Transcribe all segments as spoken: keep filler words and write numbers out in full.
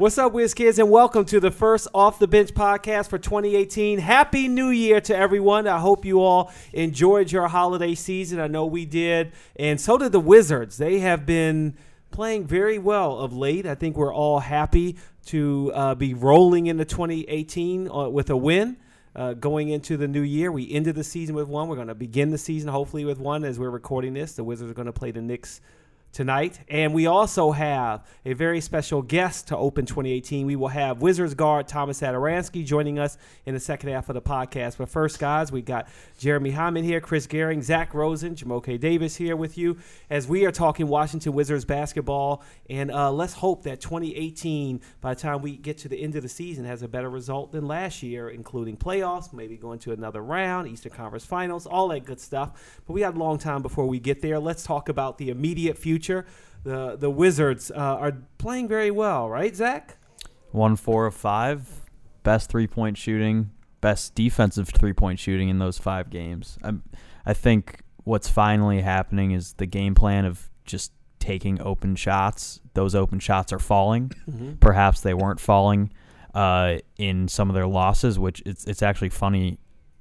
What's up, WizKids, and welcome to the first Off the Bench podcast for twenty eighteen. Happy New Year to everyone. I hope you all enjoyed your holiday season. I know we did, and so did the Wizards. They have been playing very well of late. I think we're all happy to uh, be rolling into twenty eighteen uh, with a win. Uh, going into the new year, we ended the season with one. We're going to begin the season, hopefully, with one as we're recording this. The Wizards are going to play the Knicks tonight. And we also have a very special guest to open twenty eighteen. We will have Wizards guard Thomas Satoransky joining us in the second half of the podcast. But first, guys, we got Jeremy Hyman here, Chris Gehring, Zach Rosen, Jamoke Davis here with you as we are talking Washington Wizards basketball. And uh, let's hope that twenty eighteen, by the time we get to the end of the season, has a better result than last year, including playoffs, maybe going to another round, Eastern Conference Finals, all that good stuff. But we got a long time before we get there. Let's talk about the immediate future. The the Wizards uh, are playing very well, right, Zach? One four of five, best three-point shooting, best defensive three-point shooting in those five games. I I think what's finally happening is the game plan of just taking open shots. Those open shots are falling. Mm-hmm. Perhaps they weren't falling uh, in some of their losses, which it's it's actually funny.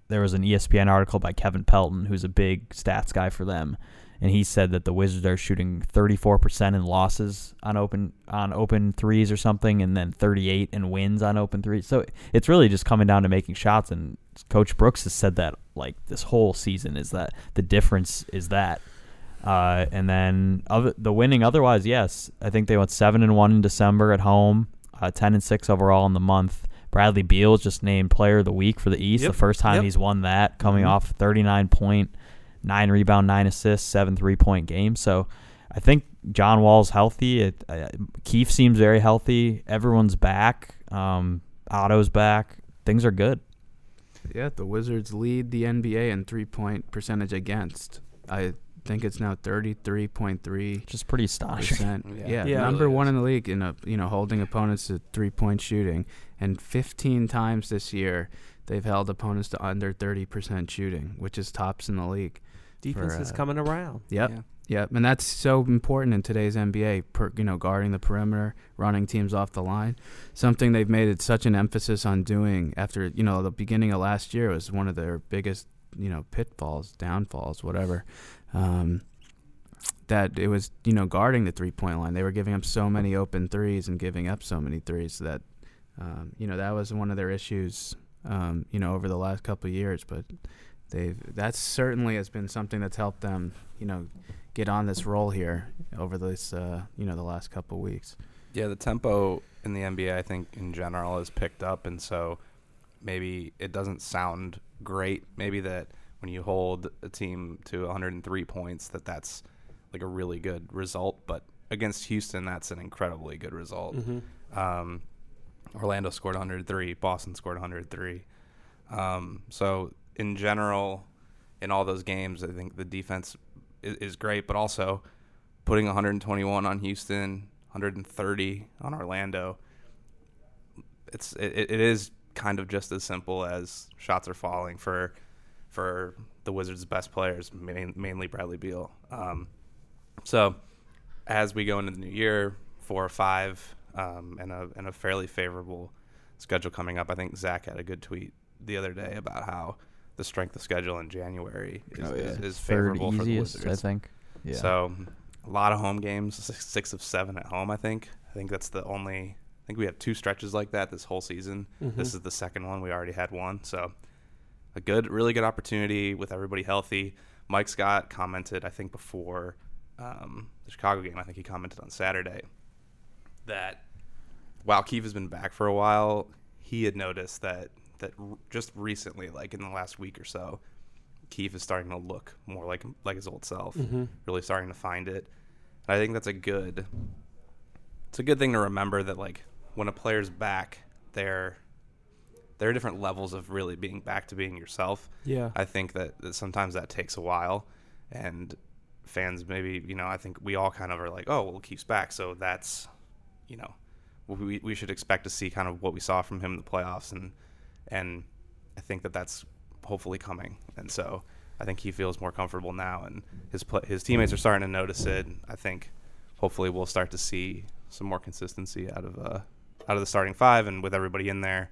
There was an E S P N article by Kevin Pelton, who's a big stats guy for them. And he said that the Wizards are shooting thirty-four percent in losses on open on open threes or something, and then thirty-eight in wins on open threes. So it's really just coming down to making shots. And Coach Brooks has said that like this whole season is that the difference is that. Uh, and then other, the winning otherwise, yes, I think they went seven and one in December at home, uh, ten and six overall in the month. Bradley Beal just named Player of the Week for the East. Yep. The first time yep. he's won that, coming mm-hmm. off thirty-nine point. Nine rebound, nine assists, seven three-point game. So I think John Wall's healthy. It, uh, Keefe seems very healthy. Everyone's back. Um, Otto's back. Things are good. Yeah, the Wizards lead the N B A in three-point percentage against. I think it's now thirty-three point three. Just pretty astonishing. Yeah, yeah, yeah number really one is. in the league in a, you know holding opponents to three-point shooting. And fifteen times this year, they've held opponents to under thirty percent shooting, which is tops in the league. Defense for, uh, is coming around. Yep, yeah. yep, and that's so important in today's N B A. Per, you know, guarding the perimeter, running teams off the line, something they've made it such an emphasis on doing. After you know the beginning of last year was one of their biggest, you know, pitfalls, downfalls, whatever. Um, that it was you know guarding the three point line. They were giving up so many open threes and giving up so many threes that um, you know that was one of their issues. Um, you know, over the last couple of years, but. They've, that certainly has been something that's helped them, you know, get on this roll here over this, uh, you know, the last couple of weeks. Yeah, the tempo in the N B A, I think, in general has picked up, and so maybe it doesn't sound great. Maybe that when you hold a team to one hundred three points, that that's like a really good result. But against Houston, that's an incredibly good result. Mm-hmm. Um, Orlando scored one hundred three. Boston scored one hundred three. Um, so... In general, in all those games, I think the defense is, is great, but also putting one hundred twenty-one on Houston, one hundred thirty on Orlando, it's it, it is kind of just as simple as shots are falling for for the Wizards' best players, main, mainly Bradley Beal. Um, so as we go into the new year, four or five, um, and a and a fairly favorable schedule coming up. I think Zach had a good tweet the other day about how the strength of schedule in January is, oh, yeah. is, is favorable third easiest, for the Wizards, I think. Yeah. So a lot of home games, six, six of seven at home, I think. I think that's the only – I think we have two stretches like that this whole season. Mm-hmm. This is the second one. We already had one. So a good, really good opportunity with everybody healthy. Mike Scott commented, I think, before um, the Chicago game. I think he commented on Saturday that while Keefe has been back for a while, he had noticed that – that just recently, like in the last week or so, Keefe is starting to look more like like his old self, mm-hmm. really starting to find it. And I think that's a good it's a good thing to remember that like when a player's back, there there are different levels of really being back to being yourself. Yeah. I think that, that sometimes that takes a while, and fans maybe, you know, I think we all kind of are like, oh, well, Keefe's back, so that's, you know, we we should expect to see kind of what we saw from him in the playoffs. And And I think that that's hopefully coming. And so I think he feels more comfortable now, and his pl- his teammates are starting to notice it. I think hopefully we'll start to see some more consistency out of uh, out of the starting five, and with everybody in there,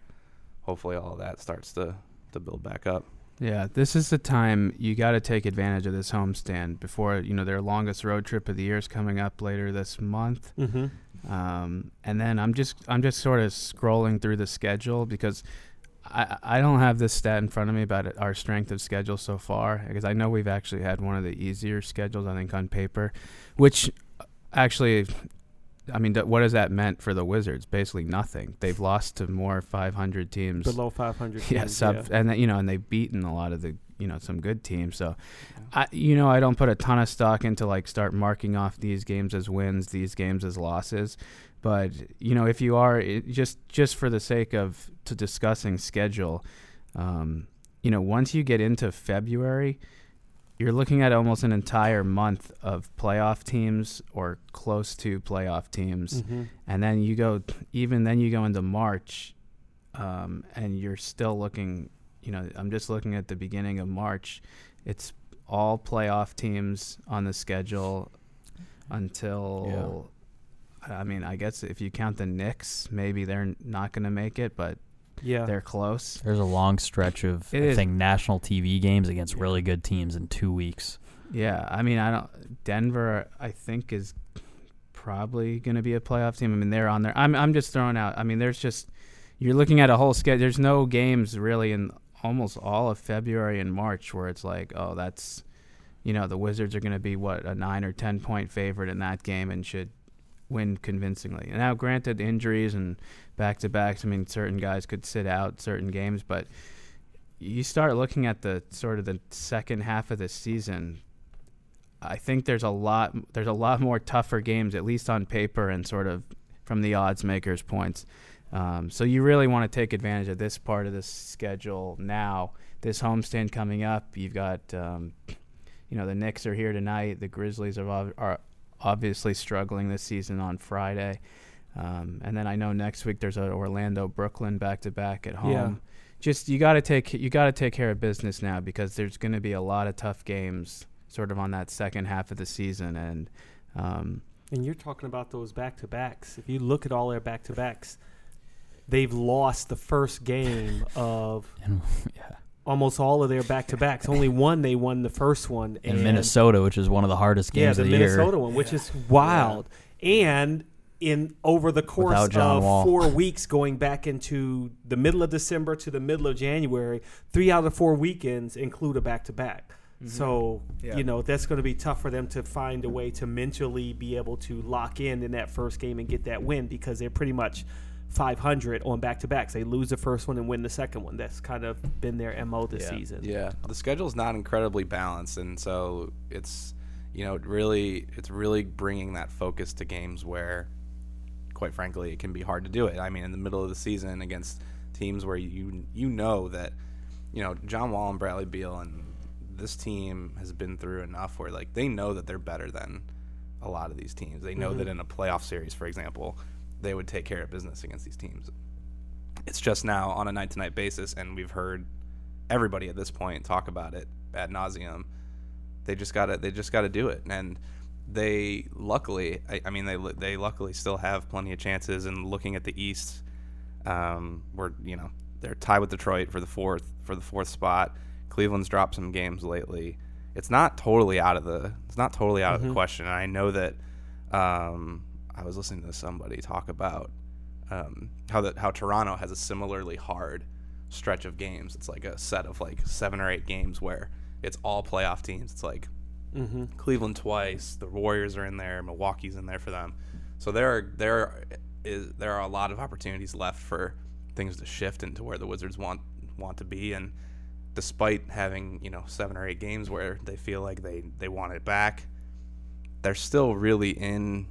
hopefully all of that starts to, to build back up. Yeah, this is the time you got to take advantage of this homestand before, you know, their longest road trip of the year is coming up later this month. Mm-hmm. Um, and then I'm just I'm just sort of scrolling through the schedule because I, I don't have this stat in front of me about it, our strength of schedule so far, because I know we've actually had one of the easier schedules, I think, on paper, which actually, I mean, th- what has that meant for the Wizards? Basically nothing. They've lost to more five hundred teams. Below five hundred teams, yeah. Sub, yeah. And, th- you know, and they've beaten a lot of the, you know, some good teams. So, yeah. I, you know, I don't put a ton of stock into, like, start marking off these games as wins, these games as losses. But, you know, if you are, it, just just for the sake of to discussing schedule, um, you know, once you get into February, you're looking at almost an entire month of playoff teams or close to playoff teams. Mm-hmm. And then you go, even then you go into March, um, and you're still looking, you know, I'm just looking at the beginning of March. It's all playoff teams on the schedule until, yeah. I mean, I guess if you count the Knicks, maybe they're not going to make it, but yeah, they're close. There's a long stretch of it I think is. national T V games against yeah. really good teams in two weeks. Yeah, I mean, I don't. Denver, I think, is probably going to be a playoff team. I mean, they're on there. I'm, I'm just throwing out. I mean, there's just you're looking at a whole schedule. There's no games really in almost all of February and March where it's like, oh, that's, you know, the Wizards are going to be what a nine or ten point favorite in that game and should win convincingly. And now, granted, injuries and back-to-backs, I mean, certain guys could sit out certain games, but you start looking at the sort of the second half of the season, I think there's a lot there's a lot more tougher games, at least on paper and sort of from the odds makers' points. Um, so you really want to take advantage of this part of the schedule now. This homestand coming up, you've got, um, you know, the Knicks are here tonight. The Grizzlies are, ob- are obviously struggling this season on Friday, um, and then I know next week there's an Orlando Brooklyn back to back at home. Yeah. Just you got to take you got to take care of business now because there's going to be a lot of tough games sort of on that second half of the season, and um, and you're talking about those back to backs. If you look at all their back to backs, they've lost the first game of. yeah. Almost all of their back-to-backs. Only one they won the first one. And in Minnesota, which is one of the hardest games yeah, the of the Minnesota year. Minnesota one, which yeah. is wild. Yeah. And in over the course of Wall. four weeks, going back into the middle of December to the middle of January, three out of four weekends include a back-to-back. Mm-hmm. So, yeah. you know, that's going to be tough for them to find a way to mentally be able to lock in in that first game and get that win because they're pretty much – five hundred on back-to-backs. They lose the first one and win the second one. That's kind of been their M O this yeah. season. Yeah, the schedule's not incredibly balanced, and so it's, you know, really it's really bringing that focus to games where, quite frankly, it can be hard to do it. I mean, in the middle of the season against teams where you you know that, you know, John Wall and Bradley Beal and this team has been through enough where, like, they know that they're better than a lot of these teams. They know mm-hmm. that in a playoff series, for example, they would take care of business against these teams. It's just now on a night-to-night basis, and we've heard everybody at this point talk about it ad nauseum. They just gotta, they just gotta do it, and they luckily, I, I mean, they they luckily still have plenty of chances. And looking at the East, um, we're you know they're tied with Detroit for the fourth for the fourth spot. Cleveland's dropped some games lately. It's not totally out of the it's not totally out mm-hmm. of the question. And I know that. Um, I was listening to somebody talk about um, how that how Toronto has a similarly hard stretch of games. It's like a set of like seven or eight games where it's all playoff teams. It's like mm-hmm. Cleveland twice, the Warriors are in there, Milwaukee's in there for them. So there are there is there are a lot of opportunities left for things to shift into where the Wizards want want to be. And despite having you know seven or eight games where they feel like they they want it back, they're still really in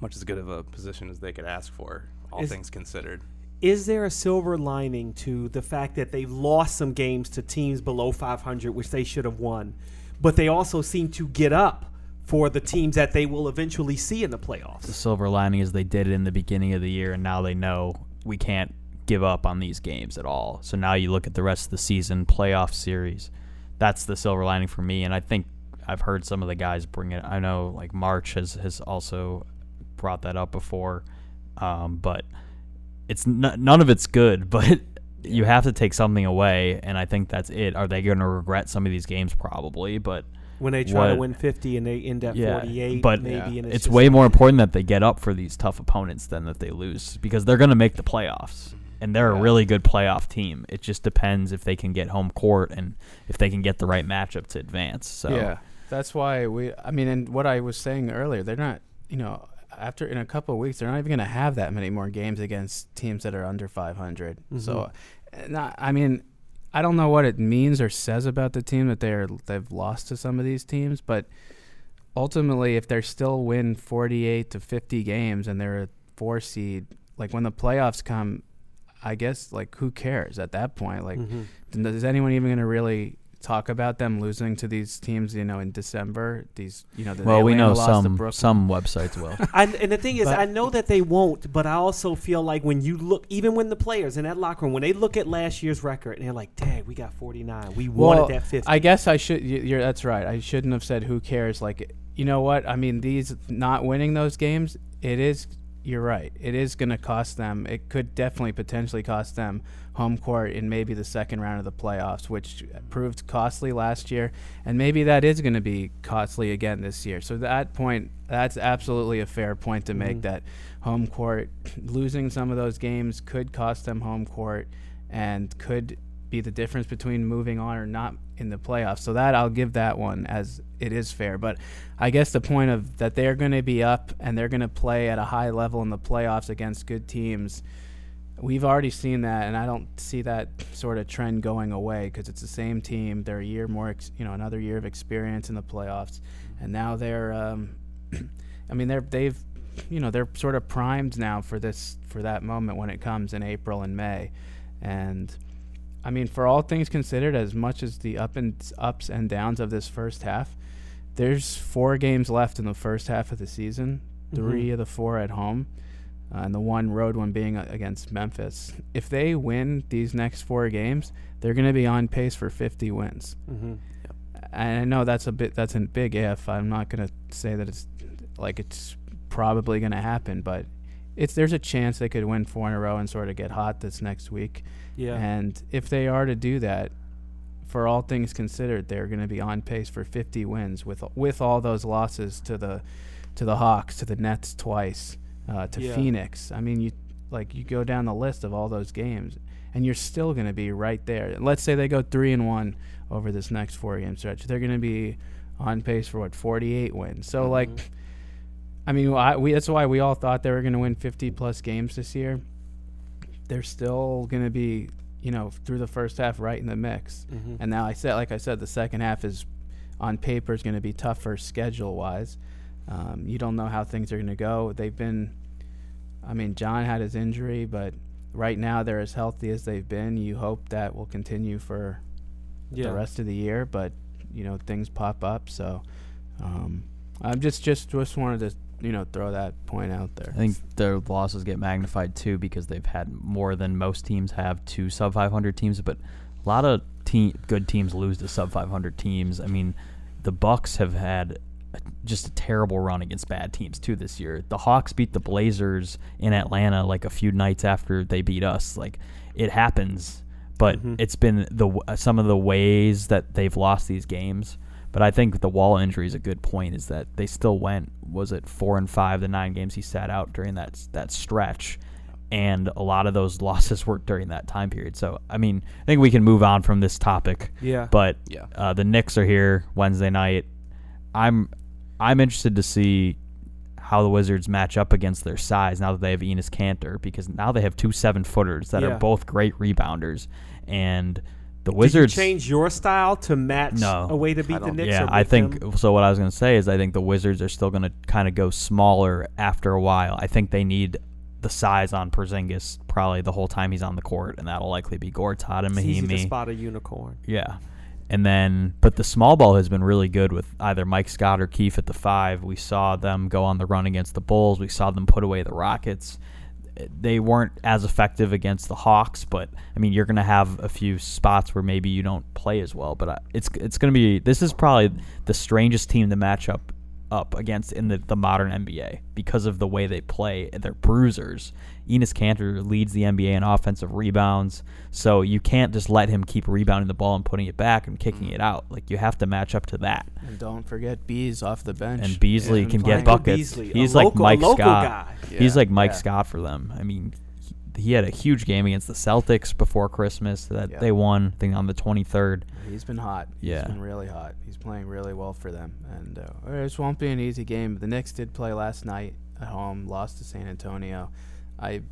much as good of a position as they could ask for, all is, things considered. Is there a silver lining to the fact that they've lost some games to teams below five hundred, which they should have won, but they also seem to get up for the teams that they will eventually see in the playoffs? The silver lining is they did it in the beginning of the year, and now they know we can't give up on these games at all. So now you look at the rest of the season, playoff series. That's the silver lining for me, and I think I've heard some of the guys bring it. I know like March has, has also – brought that up before, um, but it's n- none of it's good, but you have to take something away, and I think that's it. Are they going to regret some of these games? Probably, but when they try what, to win fifty and they end up yeah, forty-eight, but maybe, yeah. and it's, it's way like, more important that they get up for these tough opponents than that they lose, because they're going to make the playoffs, and they're yeah. a really good playoff team. It just depends if they can get home court and if they can get the right matchup to advance. So yeah, that's why we. I mean, and what I was saying earlier, they're not. You know, after in a couple of weeks, they're not even going to have that many more games against teams that are under five hundred. Mm-hmm. So, not, I mean. I don't know what it means or says about the team that they're they've lost to some of these teams, but ultimately, if they still win forty-eight to fifty games and they're a four seed, like when the playoffs come, I guess like who cares at that point? Like, mm-hmm. is anyone even going to really talk about them losing to these teams? You know, in December, these you know. The well, we know some some websites will. I, and the thing is, but, I know that they won't, but I also feel like when you look, even when the players in that locker room, when they look at last year's record and they're like, "Dang, we got forty-nine. We well, wanted that fifty." I guess I should. You're, that's right. I shouldn't have said who cares. Like, you know what? I mean, these not winning those games, it is. You're right. It is going to cost them. It could definitely potentially cost them home court in maybe the second round of the playoffs, which proved costly last year. And maybe that is going to be costly again this year. So that point, that's absolutely a fair point to make, mm-hmm. that home court, losing some of those games could cost them home court and could be the difference between moving on or not in the playoffs. So that I'll give that one as it is fair. But I guess the point of that they're going to be up and they're going to play at a high level in the playoffs against good teams. We've already seen that, and I don't see that sort of trend going away because it's the same team. They're a year more, ex- you know, another year of experience in the playoffs, and now they're, um, I mean, they're they've, you know, they're sort of primed now for this for that moment when it comes in April and May, and. I mean, for all things considered, as much as the up and ups and downs of this first half, there's four games left in the first half of the season, mm-hmm. three of the four at home, uh, and the one road one being against Memphis. If they win these next four games, they're going to be on pace for fifty wins. Mm-hmm. Yep. And I know that's a bit that's a big if. I'm not going to say that it's like it's probably going to happen, but it's there's a chance they could win four in a row and sort of get hot this next week. Yeah. And if they are to do that, for all things considered, they're going to be on pace for fifty wins with with all those losses to the to the Hawks, to the Nets twice, uh, to yeah. Phoenix. I mean, you like you go down the list of all those games, and you're still going to be right there. Let's say they go three and one over this next four game stretch, they're going to be on pace for what forty-eight wins. So mm-hmm. like, I mean, I, we that's why we all thought they were going to win fifty plus games this year. They're still going to be, you know, through the first half right in the mix. Mm-hmm. And now I said, like I said, the second half is on paper is going to be tougher schedule-wise. Um, you don't know how things are going to go. They've been, I mean, John had his injury, but right now they're as healthy as they've been. You hope that will continue for yeah. the rest of the year, but, you know, things pop up. So um, I'm just, just, just wanted to, you know, throw that point out there. I think their losses get magnified too because they've had more than most teams have two sub five hundred teams, but a lot of te- good teams lose to sub five hundred teams. I mean, the Bucks have had a, just a terrible run against bad teams too this year. The Hawks beat the Blazers in Atlanta like a few nights after they beat us. Like it happens, but mm-hmm. it's been the uh, some of the ways that they've lost these games. But I think the Wall injury is a good point, is that they still went, was it four and five, the nine games he sat out during that that stretch, and a lot of those losses were during that time period. So, I mean, I think we can move on from this topic. Yeah. But yeah. Uh, the Knicks are here Wednesday night. I'm I'm interested to see how the Wizards match up against their size now that they have Enes Kanter, because now they have two seven-footers that yeah. are both great rebounders, and the Wizards. Did you change your style to match no, a way to beat the Knicks? Yeah, I think them? So. What I was going to say is, I think the Wizards are still going to kind of go smaller after a while. I think they need the size on Porzingis probably the whole time he's on the court, and that'll likely be Gortat and Mahimi. It's easy to spot a unicorn. Yeah, and then but the small ball has been really good with either Mike Scott or Keefe at the five. We saw them go on the run against the Bulls. We saw them put away the Rockets. They weren't as effective against the Hawks, but I mean, you're going to have a few spots where maybe you don't play as well. But I, it's it's going to be this is probably the strangest team to match up up against in the, the modern N B A because of the way they play. They're bruisers. Enes Kanter leads the N B A in offensive rebounds, so you can't just let him keep rebounding the ball and putting it back and kicking it out. Like, you have to match up to that. And don't forget Bees off the bench. And Beasley and can get buckets. Beasley, he's like local, Mike Scott. Guy. Yeah. He's like Mike yeah. Scott for them. I mean, he had a huge game against the Celtics before Christmas that yeah. they won, I think, on the twenty-third. He's been hot. Yeah. He's been really hot. He's playing really well for them. And uh, this won't be an easy game. The Knicks did play last night at home, lost to San Antonio. I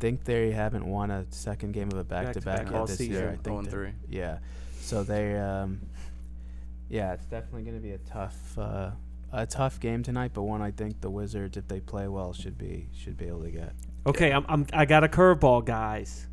think they haven't won a second game of a back-to-back, back-to-back yet this season, year. I think oh and three. Yeah. So they um, – yeah, it's definitely going to be a tough uh, a tough game tonight, but one I think the Wizards, if they play well, should be should be able to get. Okay, I'm, I'm, I got a curveball, guys.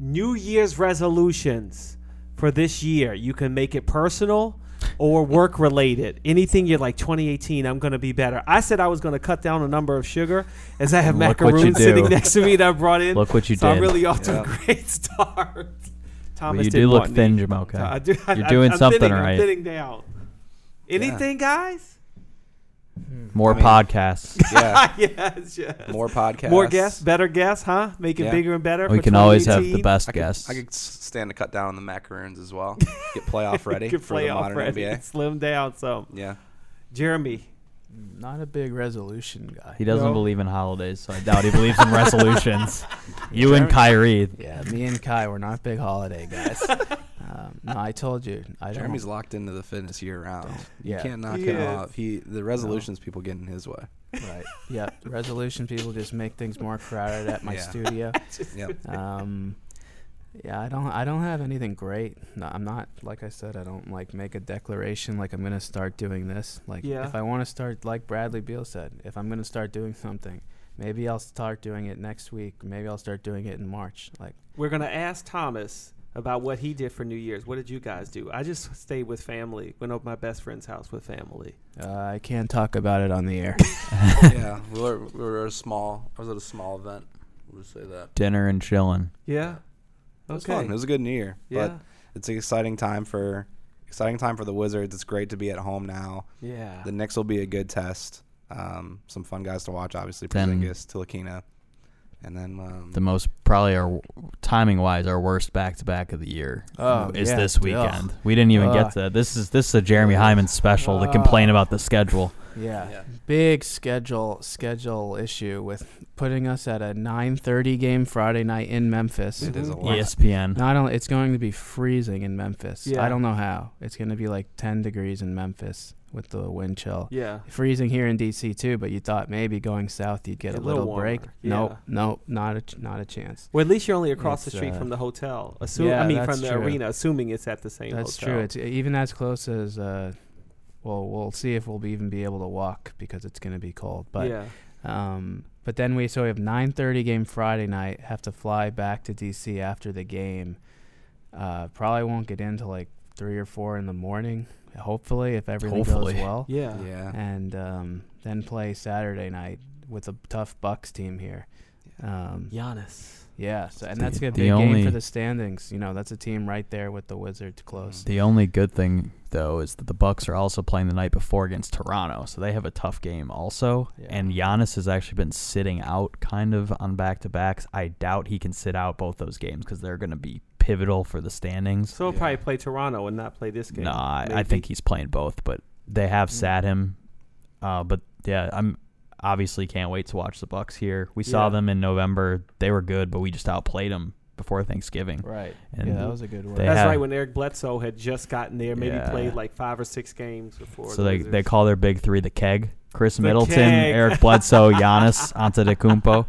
New Year's resolutions for this year. You can make it personal or work-related. Anything you're like, twenty eighteen, I'm going to be better. I said I was going to cut down the number of sugar as I have Look macaroon sitting next to me that I brought in. Look what you so did. So I'm really off yeah. to a great start. Thomas well, you do look thin, Jamoke. I do, I, you're I, doing I'm something thinning, right. I'm thinning down. Anything, yeah. guys? More I mean, podcasts. Yeah. yes, yes. More podcasts. More guests, better guests, huh? Make it yeah. bigger and better. We can always have the best I guests. Could, I could stand to cut down on the macaroons as well. Get playoff ready. Get playoff ready. N B A. Slim down some. Yeah. Jeremy. Not a big resolution guy. He doesn't no. believe in holidays, so I doubt he believes in resolutions. You Jeremy, and Kyrie. Yeah, me and Kai, we're not big holiday guys. Um, no, I told you. I Jeremy's don't. locked into the fitness year round. Yeah. You can't knock he him is. off. He the resolutions no. people get in his way. Right. Yeah. Resolution people just make things more crowded at my yeah. studio. Yep. Um, yeah. I don't. I don't have anything great. No, I'm not. Like I said, I don't like make a declaration like I'm gonna start doing this. Like yeah. if I want to start, like Bradley Beal said, if I'm gonna start doing something. Maybe I'll start doing it next week. Maybe I'll start doing it in March. Like we're gonna ask Thomas about what he did for New Year's. What did you guys do? I just stayed with family. Went over to my best friend's house with family. Uh, I can't talk about it on the air. yeah, we were, we were at a small. I was at a small event. We'll just say that. Dinner and chilling. Yeah. Okay. It was fun. It was a good New Year. Yeah. But it's an exciting time for exciting time for the Wizards. It's great to be at home now. Yeah. The Knicks will be a good test. Um, some fun guys to watch, obviously. Porzingis, Tilakina. And then um, the most probably our timing wise our worst back to back of the year oh, is yeah. this weekend. Ugh. We didn't even uh, get to that. This is this is a Jeremy Hyman special uh, to complain about the schedule. Yeah. yeah, big schedule schedule issue with putting us at a nine thirty game Friday night in Memphis. It is a lot. E S P N. Not only it's going to be freezing in Memphis. Yeah. I don't know how. It's going to be like ten degrees in Memphis with the wind chill. Yeah. Freezing here in D C too, but you thought maybe going south you'd get, get a little, little break. Yeah. Nope, nope, not a ch- not a chance. Well, at least you're only across it's, the street uh, from the hotel. Assume, yeah, I mean from the true. arena, assuming it's at the same that's hotel. That's true. It's even as close as uh, well, we'll see if we'll be even be able to walk because it's going to be cold. But yeah. um but then we so we have nine thirty game Friday night, have to fly back to D C after the game. Uh probably won't get in till like three or four in the morning. Hopefully, if everything Hopefully. goes well. Yeah. yeah. And um, then play Saturday night with a tough Bucks team here. Um, Giannis. Yeah, so, and the, that's going to be a game for the standings. You know, that's a team right there with the Wizards close. The only good thing, though, is that the Bucks are also playing the night before against Toronto, so they have a tough game also. Yeah. And Giannis has actually been sitting out kind of on back-to-backs. I doubt he can sit out both those games because they're going to be pivotal for the standings. So he'll yeah. probably play Toronto and not play this game. No, nah, I think he's playing both, but they have mm-hmm. sat him. Uh, but, yeah, I'm obviously can't wait to watch the Bucks here. We yeah. saw them in November. They were good, but we just outplayed them before Thanksgiving. Right. And yeah, that was a good one. That's had, right, when Eric Bledsoe had just gotten there, maybe yeah. played like five or six games before. So the they, they call their big three the keg. Chris the Middleton, keg. Eric Bledsoe, Giannis Antetokounmpo.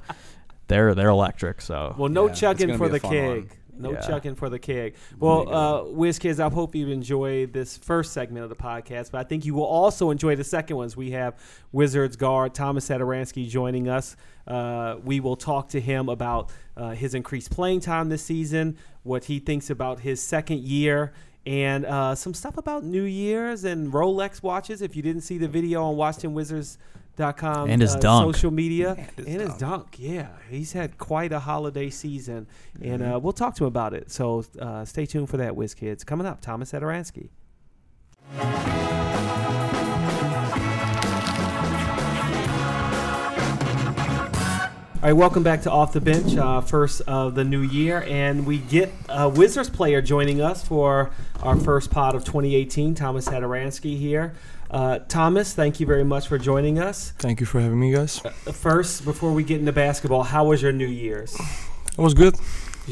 They're, they're electric. So Well, no yeah, chugging for the keg. One. No yeah. chucking for the keg. Well, uh, WizKids, I hope you enjoy this first segment of the podcast, but I think you will also enjoy the second ones. We have Wizards guard Thomas Satoransky joining us. Uh, we will talk to him about uh, his increased playing time this season, what he thinks about his second year, and uh, some stuff about New Year's and Rolex watches. If you didn't see the video on Washington Wizards dot com and his uh, dunk. Social media and, his, and dunk. his dunk yeah he's had quite a holiday season mm-hmm. and uh, we'll talk to him about it, so uh, stay tuned for that. WizKids coming up. Thomas Satoransky. All right, welcome back to Off the Bench, uh, first of the new year, and we get a Wizards player joining us for our first pod of twenty eighteen, Thomas Satoransky here. Uh, Thomas, thank you very much for joining us. Thank you for having me, guys. First, before we get into basketball, how was your New Year's? It was good. Did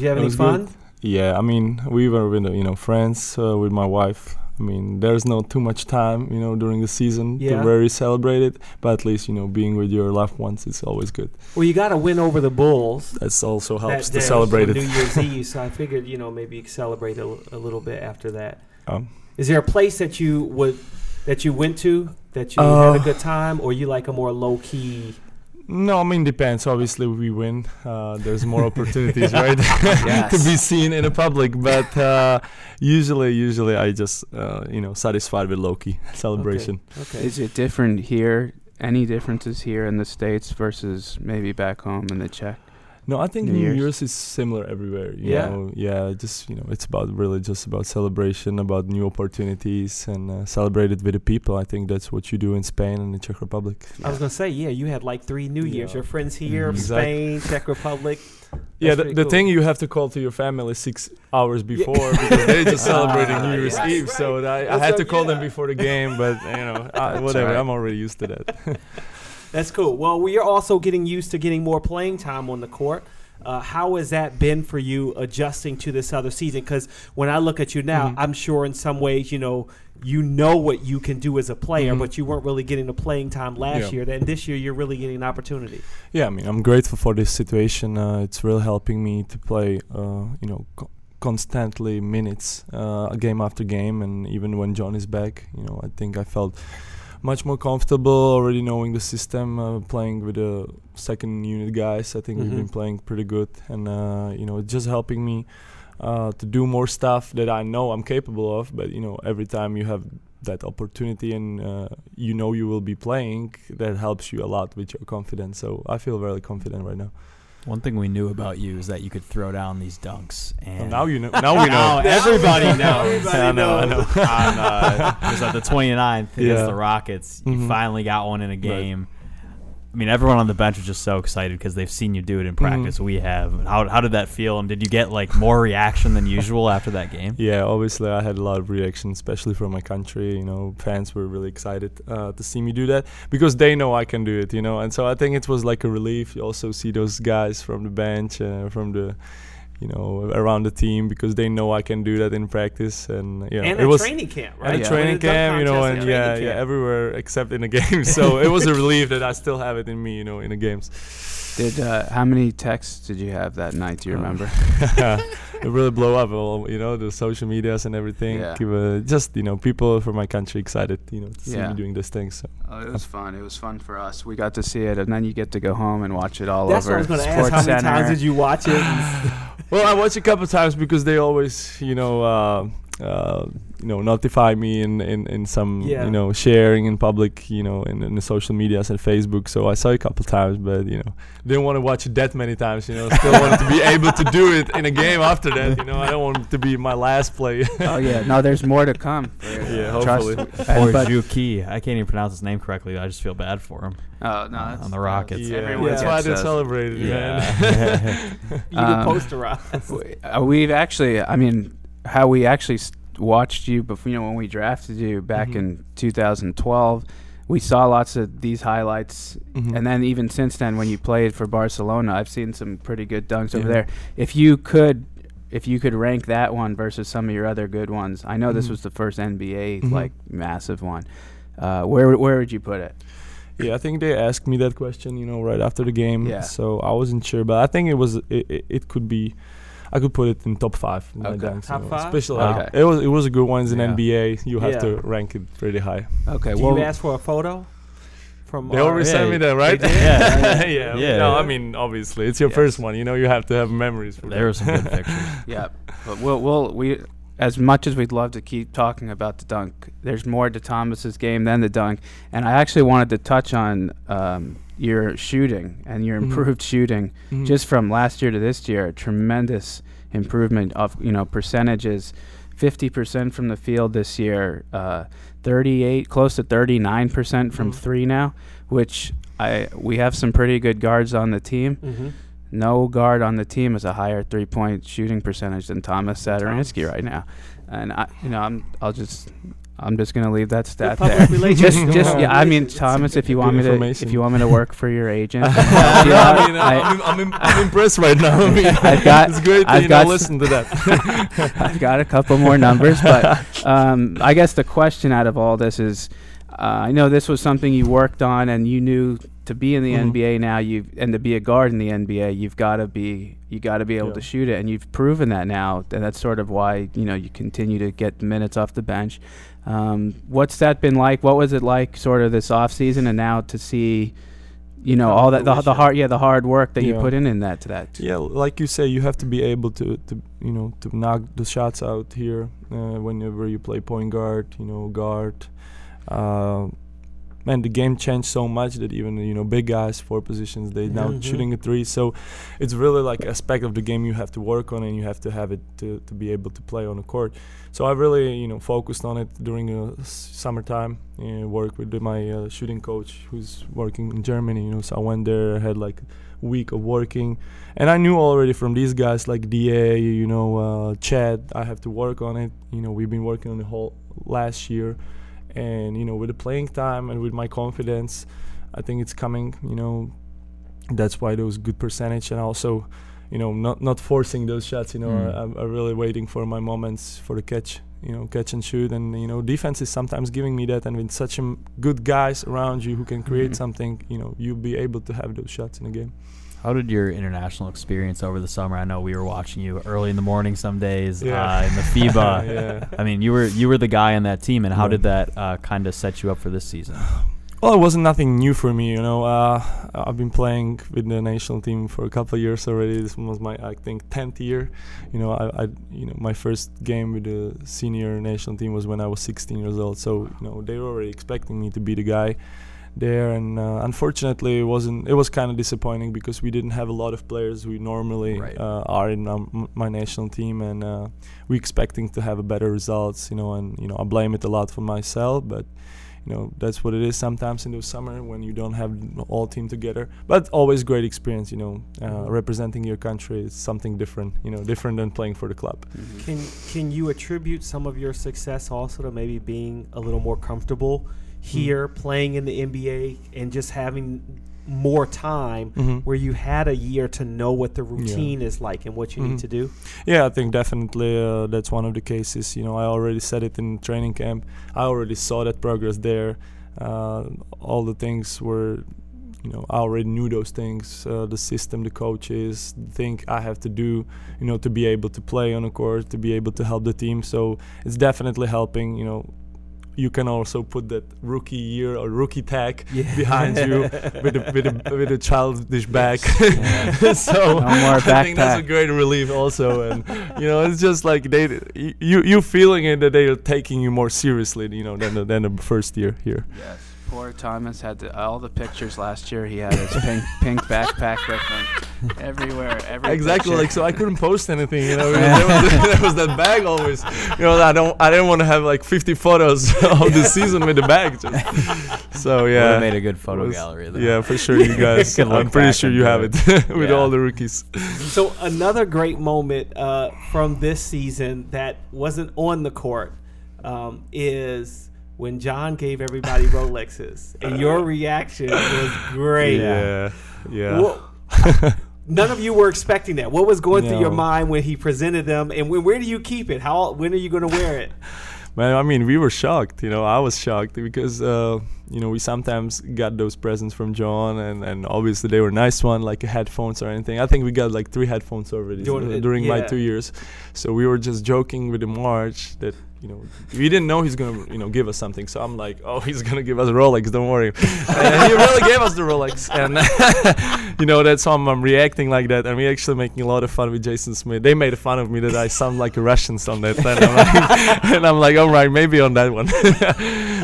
you have it any fun? Good. Yeah, I mean, we were with, you know, friends, uh, with my wife. I mean, there's not too much time, you know, during the season yeah. to really celebrate it. But at least, you know, being with your loved ones is always good. Well, you got to win over the Bulls. That also helps that to celebrate it. New Year's Eve, so I figured, you know, maybe celebrate a, a little bit after that. Um, is there a place that you would that you went to that you uh, had a good time, or you like a more low key? No, I mean, depends. Obviously, we win. Uh, there's more opportunities, right, yes. to be seen in the public. But uh, usually, usually, I just, uh, you know, satisfied with low-key celebration. Okay. Okay. Is it different here? Any differences here in the States versus maybe back home in the Czech? No, I think New Year's, New Year's is similar everywhere. You yeah. know, yeah, just, you know, it's about really just about celebration, about new opportunities, and uh, celebrate it with the people. I think that's what you do in Spain and the Czech Republic. Yeah. I was going to say, yeah, you had like three New Years. Yeah. Your friends here, mm-hmm. Spain, exactly. Czech Republic. That's yeah, th- the cool. thing you have to call to your family six hours before yeah. because they're just celebrating ah, New Year's right, Eve. Right. So I, I had so, to call yeah. them before the game, but, you know, I, whatever. Right. I'm already used to that. That's cool. Well, we are also getting used to getting more playing time on the court. Uh, how has that been for you adjusting to this other season? Because when I look at you now, mm-hmm. I'm sure in some ways, you know, you know what you can do as a player, mm-hmm. but you weren't really getting the playing time last yeah. year. And this year, you're really getting an opportunity. Yeah, I mean, I'm grateful for this situation. Uh, it's really helping me to play, uh, you know, co- constantly minutes, uh, game after game. And even when John is back, you know, I think I felt much more comfortable already knowing the system, uh, playing with the second unit guys. I think mm-hmm. we've been playing pretty good, and uh, you know, just helping me uh, to do more stuff that I know I'm capable of. But you know, every time you have that opportunity and uh, you know you will be playing, that helps you a lot with your confidence. So I feel very confident right now. One thing we knew about you is that you could throw down these dunks. And well, now you know. Now we know. Now everybody knows. Everybody knows. I know. I know. On, uh, it was at the twenty-ninth yeah. against the Rockets. You mm-hmm. finally got one in a game. Right. I mean, everyone on the bench was just so excited because they've seen you do it in practice. Mm-hmm. We have. How how did that feel? And did you get like more reaction than usual after that game? Yeah, obviously I had a lot of reaction, especially from my country. You know, fans were really excited uh, to see me do that because they know I can do it. You know, and so I think it was like a relief. You also see those guys from the bench, uh, from the, you know, around the team because they know I can do that in practice, and you know, and it was training camp, right? And yeah. a training camp, you know, and yeah, yeah, everywhere except in the games. So it was a relief that I still have it in me, you know, in the games. Did uh, how many texts did you have that night? Do you um, remember? It really blew up, all, you know, the social medias and everything. Yeah. Keep, uh, just you know, people from my country excited, you know, to see yeah. me doing this thing. So oh, it was fun. It was fun for us. We got to see it, and then you get to go home and watch it all That's over. That's what I was going to ask. How many Center. times did you watch it? Well, I watched a couple of times because they always, you know, uh, uh, you know, notify me in, in, in some, yeah. you know, sharing in public, you know, in, in the social medias and Facebook. So I saw it a couple of times, but, you know, didn't want to watch it that many times, you know. Still wanted to be able to do it in a game after that, you know. I don't want it to be my last play. Oh, yeah. No, there's more to come. Yeah, hopefully. Or Juki. I can't even pronounce his name correctly. I just feel bad for him. Oh, no. Uh, on the Rockets. Yeah, yeah. That's why they celebrated, yeah. man. You um, did post the Rockets. We've actually, I mean, how we actually watched you before, you know, when we drafted you back mm-hmm. in two thousand twelve, we saw lots of these highlights. Mm-hmm. And then even since then, when you played for Barcelona, I've seen some pretty good dunks yeah. over there. If you could, if you could rank that one versus some of your other good ones, I know mm-hmm. this was the first N B A, mm-hmm. like, massive one. Uh, where where would you put it? Yeah, I think they asked me that question, you know, right after the game. Yeah. So I wasn't sure, but I think it was it, it, it could be, I could put it in top five. Okay. Dunks, top you know, five? Especially wow. like, it was it was a good one. It's an yeah. N B A. You have yeah. to rank it pretty high. Okay. Do well, you ask for a photo? From they already yeah, sent me that, right? yeah. yeah. yeah. No, I mean, obviously, it's your yes. first one. You know, you have to have memories. For there are some good pictures. Yeah, but we'll we'll we. As much as we'd love to keep talking about the dunk, there's more to Thomas's game than the dunk. And I actually wanted to touch on um, your shooting and your mm-hmm. improved shooting mm-hmm. just from last year to this year. Tremendous improvement of, you know, percentages, fifty percent from the field this year, uh, thirty-eight, close to thirty-nine percent from mm-hmm. three now, which I we have some pretty good guards on the team. Mm-hmm. No guard on the team has a higher three-point shooting percentage than Thomas Satoransky right now, and I, you know, I'm I'll just I'm just gonna leave that stat there. just, just yeah. I mean, Thomas, if you want me to, if you want me to work for your agent, you know, I mean, I'm, I, I'm, I'm, I'm impressed right now. I mean, I've got, it's great I've got, listen to that. I've got a couple more numbers, but um, I guess the question out of all this is, uh, I know this was something you worked on, and you knew. To be in the mm-hmm. N B A now, you and to be a guard in the N B A, you've got to be you got to be able yeah. to shoot it, and you've proven that now, and that's sort of why you know you continue to get minutes off the bench. Um, what's that been like? What was it like, sort of this off season, and now to see, you know, all that the, the hard yeah the hard work that yeah. you put in in that to that. Yeah, like you say, you have to be able to, to you know to knock the shots out here uh, whenever you play point guard, you know, guard. Uh, Man, the game changed so much that even, you know, big guys, four positions, they now mm-hmm. shooting a three. So it's really like an aspect of the game you have to work on, and you have to have it to, to be able to play on the court. So I really, you know, focused on it during uh, s- summertime. You know, worked with my uh, shooting coach who's working in Germany, you know, so I went there, I had like a week of working. And I knew already from these guys like D A, you know, uh, Chad, I have to work on it. You know, we've been working on the whole last year. And, you know, with the playing time and with my confidence, I think it's coming, you know, that's why there was good percentage. And also, you know, not not forcing those shots, you know, mm. I'm, I'm really waiting for my moments for the catch, you know, catch and shoot. And, you know, defense is sometimes giving me that. And with such m- good guys around you who can create mm. something, you know, you'll be able to have those shots in the game. How did your international experience over the summer? I know we were watching you early in the morning some days yeah. uh, in the FIBA. yeah. I mean, you were you were the guy on that team, and how yeah. did that uh, kind of set you up for this season? Well, it wasn't nothing new for me, you know. Uh, I've been playing with the national team for a couple of years already. This was my, I think, tenth year. You know, I, I, you know, my first game with the senior national team was when I was sixteen years old. So, you know, they were already expecting me to be the guy there, and uh, unfortunately it wasn't it was kind of disappointing because we didn't have a lot of players we normally right. uh, are in um, my national team, and uh, we expecting to have a better results, you know, and you know I blame it a lot for myself, but you know that's what it is sometimes in the summer when you don't have all team together. But always great experience, you know, uh, representing your country is something different, you know, different than playing for the club. Mm-hmm. Can can you attribute some of your success also to maybe being a little more comfortable here, mm-hmm. playing in the N B A and just having more time mm-hmm. where you had a year to know what the routine yeah. is like and what you mm-hmm. need to do? Yeah, I think definitely uh, that's one of the cases. You know, I already said it in training camp. I already saw that progress there. Uh, all the things were, you know, I already knew those things, uh, the system, the coaches, the thing I have to do, you know, to be able to play on the court, to be able to help the team. So it's definitely helping, you know. You can also put that rookie year or rookie tag yeah. behind you with a with a with a childish back. Yeah. So no I think that's a great relief also, and you know it's just like they you you feeling it that they are taking you more seriously, you know, than the, than the first year here. Yes, poor Thomas had to, all the pictures last year. He had his pink pink backpack with him. Everywhere, everywhere. Exactly, like so I couldn't post anything, you know. There, was, there was that bag always. You know, I don't, I didn't want to have like fifty photos of the season with the bag. Just. So yeah, would have made a good photo was, gallery. Though. Yeah, for sure, you guys. I'm pretty sure you have it with yeah. all the rookies. So another great moment uh, from this season that wasn't on the court um, is. When John gave everybody Rolexes, and your reaction was great. Yeah, yeah. Well, none of you were expecting that. What was going no. through your mind when he presented them, and when, where do you keep it? How? When are you going to wear it? Man, I mean, we were shocked. You know, I was shocked because, uh, you know, we sometimes got those presents from John, and, and obviously they were nice one, like headphones or anything. I think we got like three headphones already during, during yeah. my two years. So we were just joking with him March that, you know, we didn't know he's gonna, you know, give us something. So I'm like, oh, he's gonna give us a Rolex. Don't worry. And he really gave us the Rolex, and you know, that's how I'm, I'm reacting like that. And we actually making a lot of fun with Jason Smith. They made fun of me that I sound like a Russian on that. And I'm, like, and I'm like, all right, maybe on that one.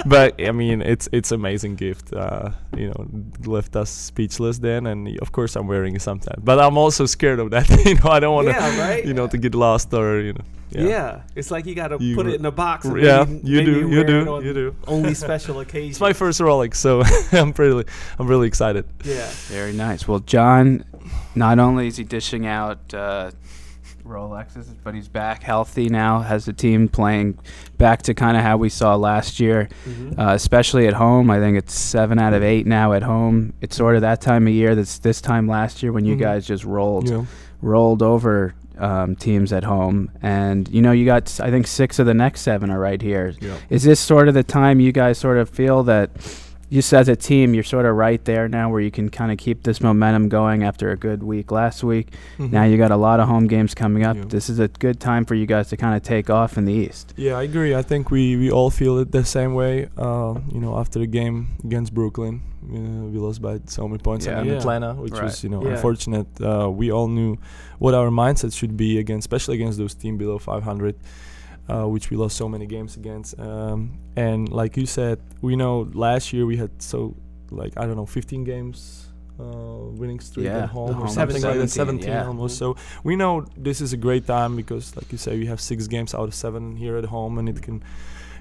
But I mean, it's it's amazing gift. Uh, you know, left us speechless then. And of course, I'm wearing it sometimes. But I'm also scared of that. You know, I don't want to, yeah, right? you know, yeah. to get lost or you know. Yeah. yeah, it's like you got to put it in a box. And yeah, maybe, you maybe do, you do, on you do. Only special occasions. It's my first Rolex, so I'm pretty, I'm really excited. Yeah, very nice. Well, John, not only is he dishing out uh, Rolexes, but he's back healthy now. Has the team playing back to kind of how we saw last year, mm-hmm. uh, especially at home. I think it's seven out of eight now at home. It's sort of that time of year. That's this time last year when you mm-hmm. guys just rolled, yeah. rolled over. Um, teams at home, and you know you got I think six of the next seven are right here. Yep. Is this sort of the time you guys sort of feel that just as a team you're sort of right there now where you can kind of keep this momentum going after a good week last week? Mm-hmm. Now you got a lot of home games coming up. Yep. This is a good time for you guys to kind of take off in the East. Yeah, I agree. I think we, we all feel it the same way. Uh, you know, after the game against Brooklyn, you know, we lost by so many points yeah. in yeah. Atlanta, which right. was you know yeah. unfortunate. Uh, we all knew what our mindset should be against, especially against those teams below five hundred, uh, which we lost so many games against. Um, and like you said, we know last year we had so like I don't know fifteen games uh, winning streak yeah. at home, home or something seventeen, like that, seventeen yeah. almost. Mm-hmm. So we know this is a great time because, like you say, we have six games out of seven here at home, and it can.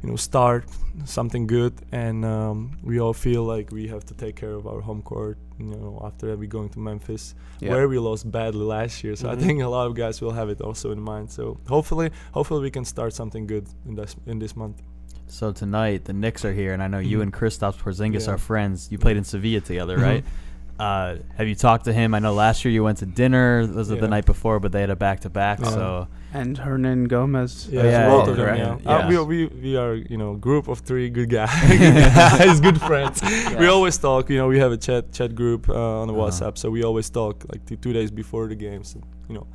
You know, start something good, and um, we all feel like we have to take care of our home court. You know, after that, we going to Memphis, yep. where we lost badly last year. So mm-hmm. I think a lot of guys will have it also in mind. So hopefully, hopefully we can start something good in this in this month. So tonight, the Knicks are here, and I know mm-hmm. you and Kristaps Porzingis yeah. are friends. You played in Sevilla together, right? uh, have you talked to him? I know last year you went to dinner. Was it yeah. the night before? But they had a back to back, so. And Hernangómez. Yeah, yeah, both of them, right. yeah. yeah. Uh, we, are, we, we are, you know, group of three good guys, good friends. Yeah. We always talk, you know, we have a chat chat group uh, on the uh-huh. WhatsApp, so we always talk like t- two days before the games, so, you know.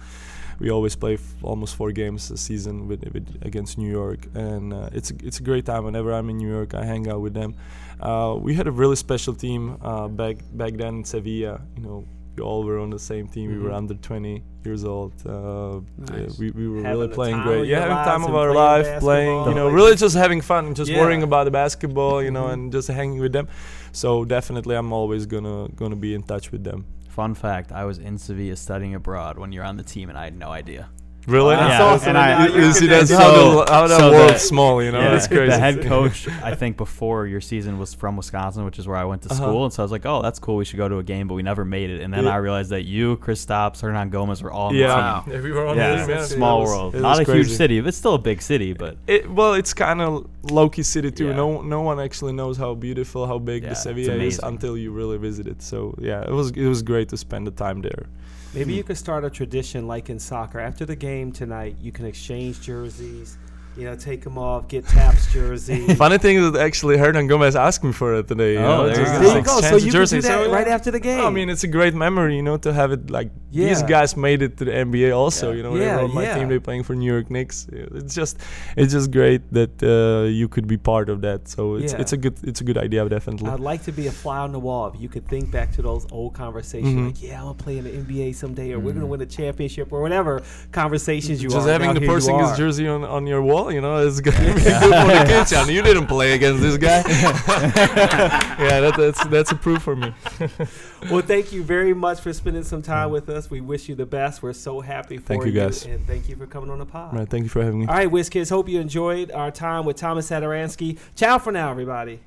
We always play f- almost four games a season with, with against New York, and uh, it's it's a great time. Whenever I'm in New York, I hang out with them. Uh, we had a really special team uh, back back then in Sevilla, you know. We all were on the same team. Mm-hmm. We were under twenty years old. Uh, nice. we, we were having really playing great. Yeah, having time of our life, basketball. playing, you know, really just having fun and just yeah. worrying about the basketball, you know, and just hanging with them. So definitely I'm always gonna gonna be in touch with them. Fun fact, I was in Sevilla studying abroad when you're on the team and I had no idea. Really? Wow. That's yeah. awesome. And I, you, you see, that's so how the, how the so world's small, you know? Yeah, that's crazy. The head coach, I think, before your season was from Wisconsin, which is where I went to uh-huh. school. And so I was like, oh, that's cool. We should go to a game, but we never made it. And then yeah. I realized that you, Kristaps, Hernangómez were all on yeah. the team. Yeah, we were on yeah. the team. Yeah. Small world. Not a crazy. huge city, but it's still a big city. But it, Well, it's kind of low-key city, too. Yeah. No no one actually knows how beautiful, how big yeah, the Sevilla is until you really visit it. So, yeah, it was it was great to spend the time there. Maybe you could start a tradition like in soccer. After the game tonight, you can exchange jerseys, you know, take them off, get Taps jersey. Funny thing is that actually Hernangómez asked me for it today. You oh, know, there, just, you there you go. So you can do that right after the game. I mean, it's a great memory, you know, to have it like yeah. these guys made it to the N B A also. Yeah. You know, yeah, they were on my yeah. team, they're playing for New York Knicks. It's just, it's just great that uh, you could be part of that. So it's yeah. it's a good it's a good idea, definitely. I'd like to be a fly on the wall. If you could think back to those old conversations, mm-hmm. like yeah, I'm gonna play in the N B A someday, or mm-hmm. we're gonna win a championship, or whatever conversations you just are. Just having the person his jersey on, on your wall. You know, it's going to be good for the kids. And you didn't play against this guy. yeah, that, that's that's a proof for me. Well, thank you very much for spending some time with us. We wish you the best. We're so happy for thank you. Thank you, guys. And thank you for coming on the pod. Right, thank you for having me. All right, WizKids, hope you enjoyed our time with Thomas Satoransky. Ciao for now, everybody.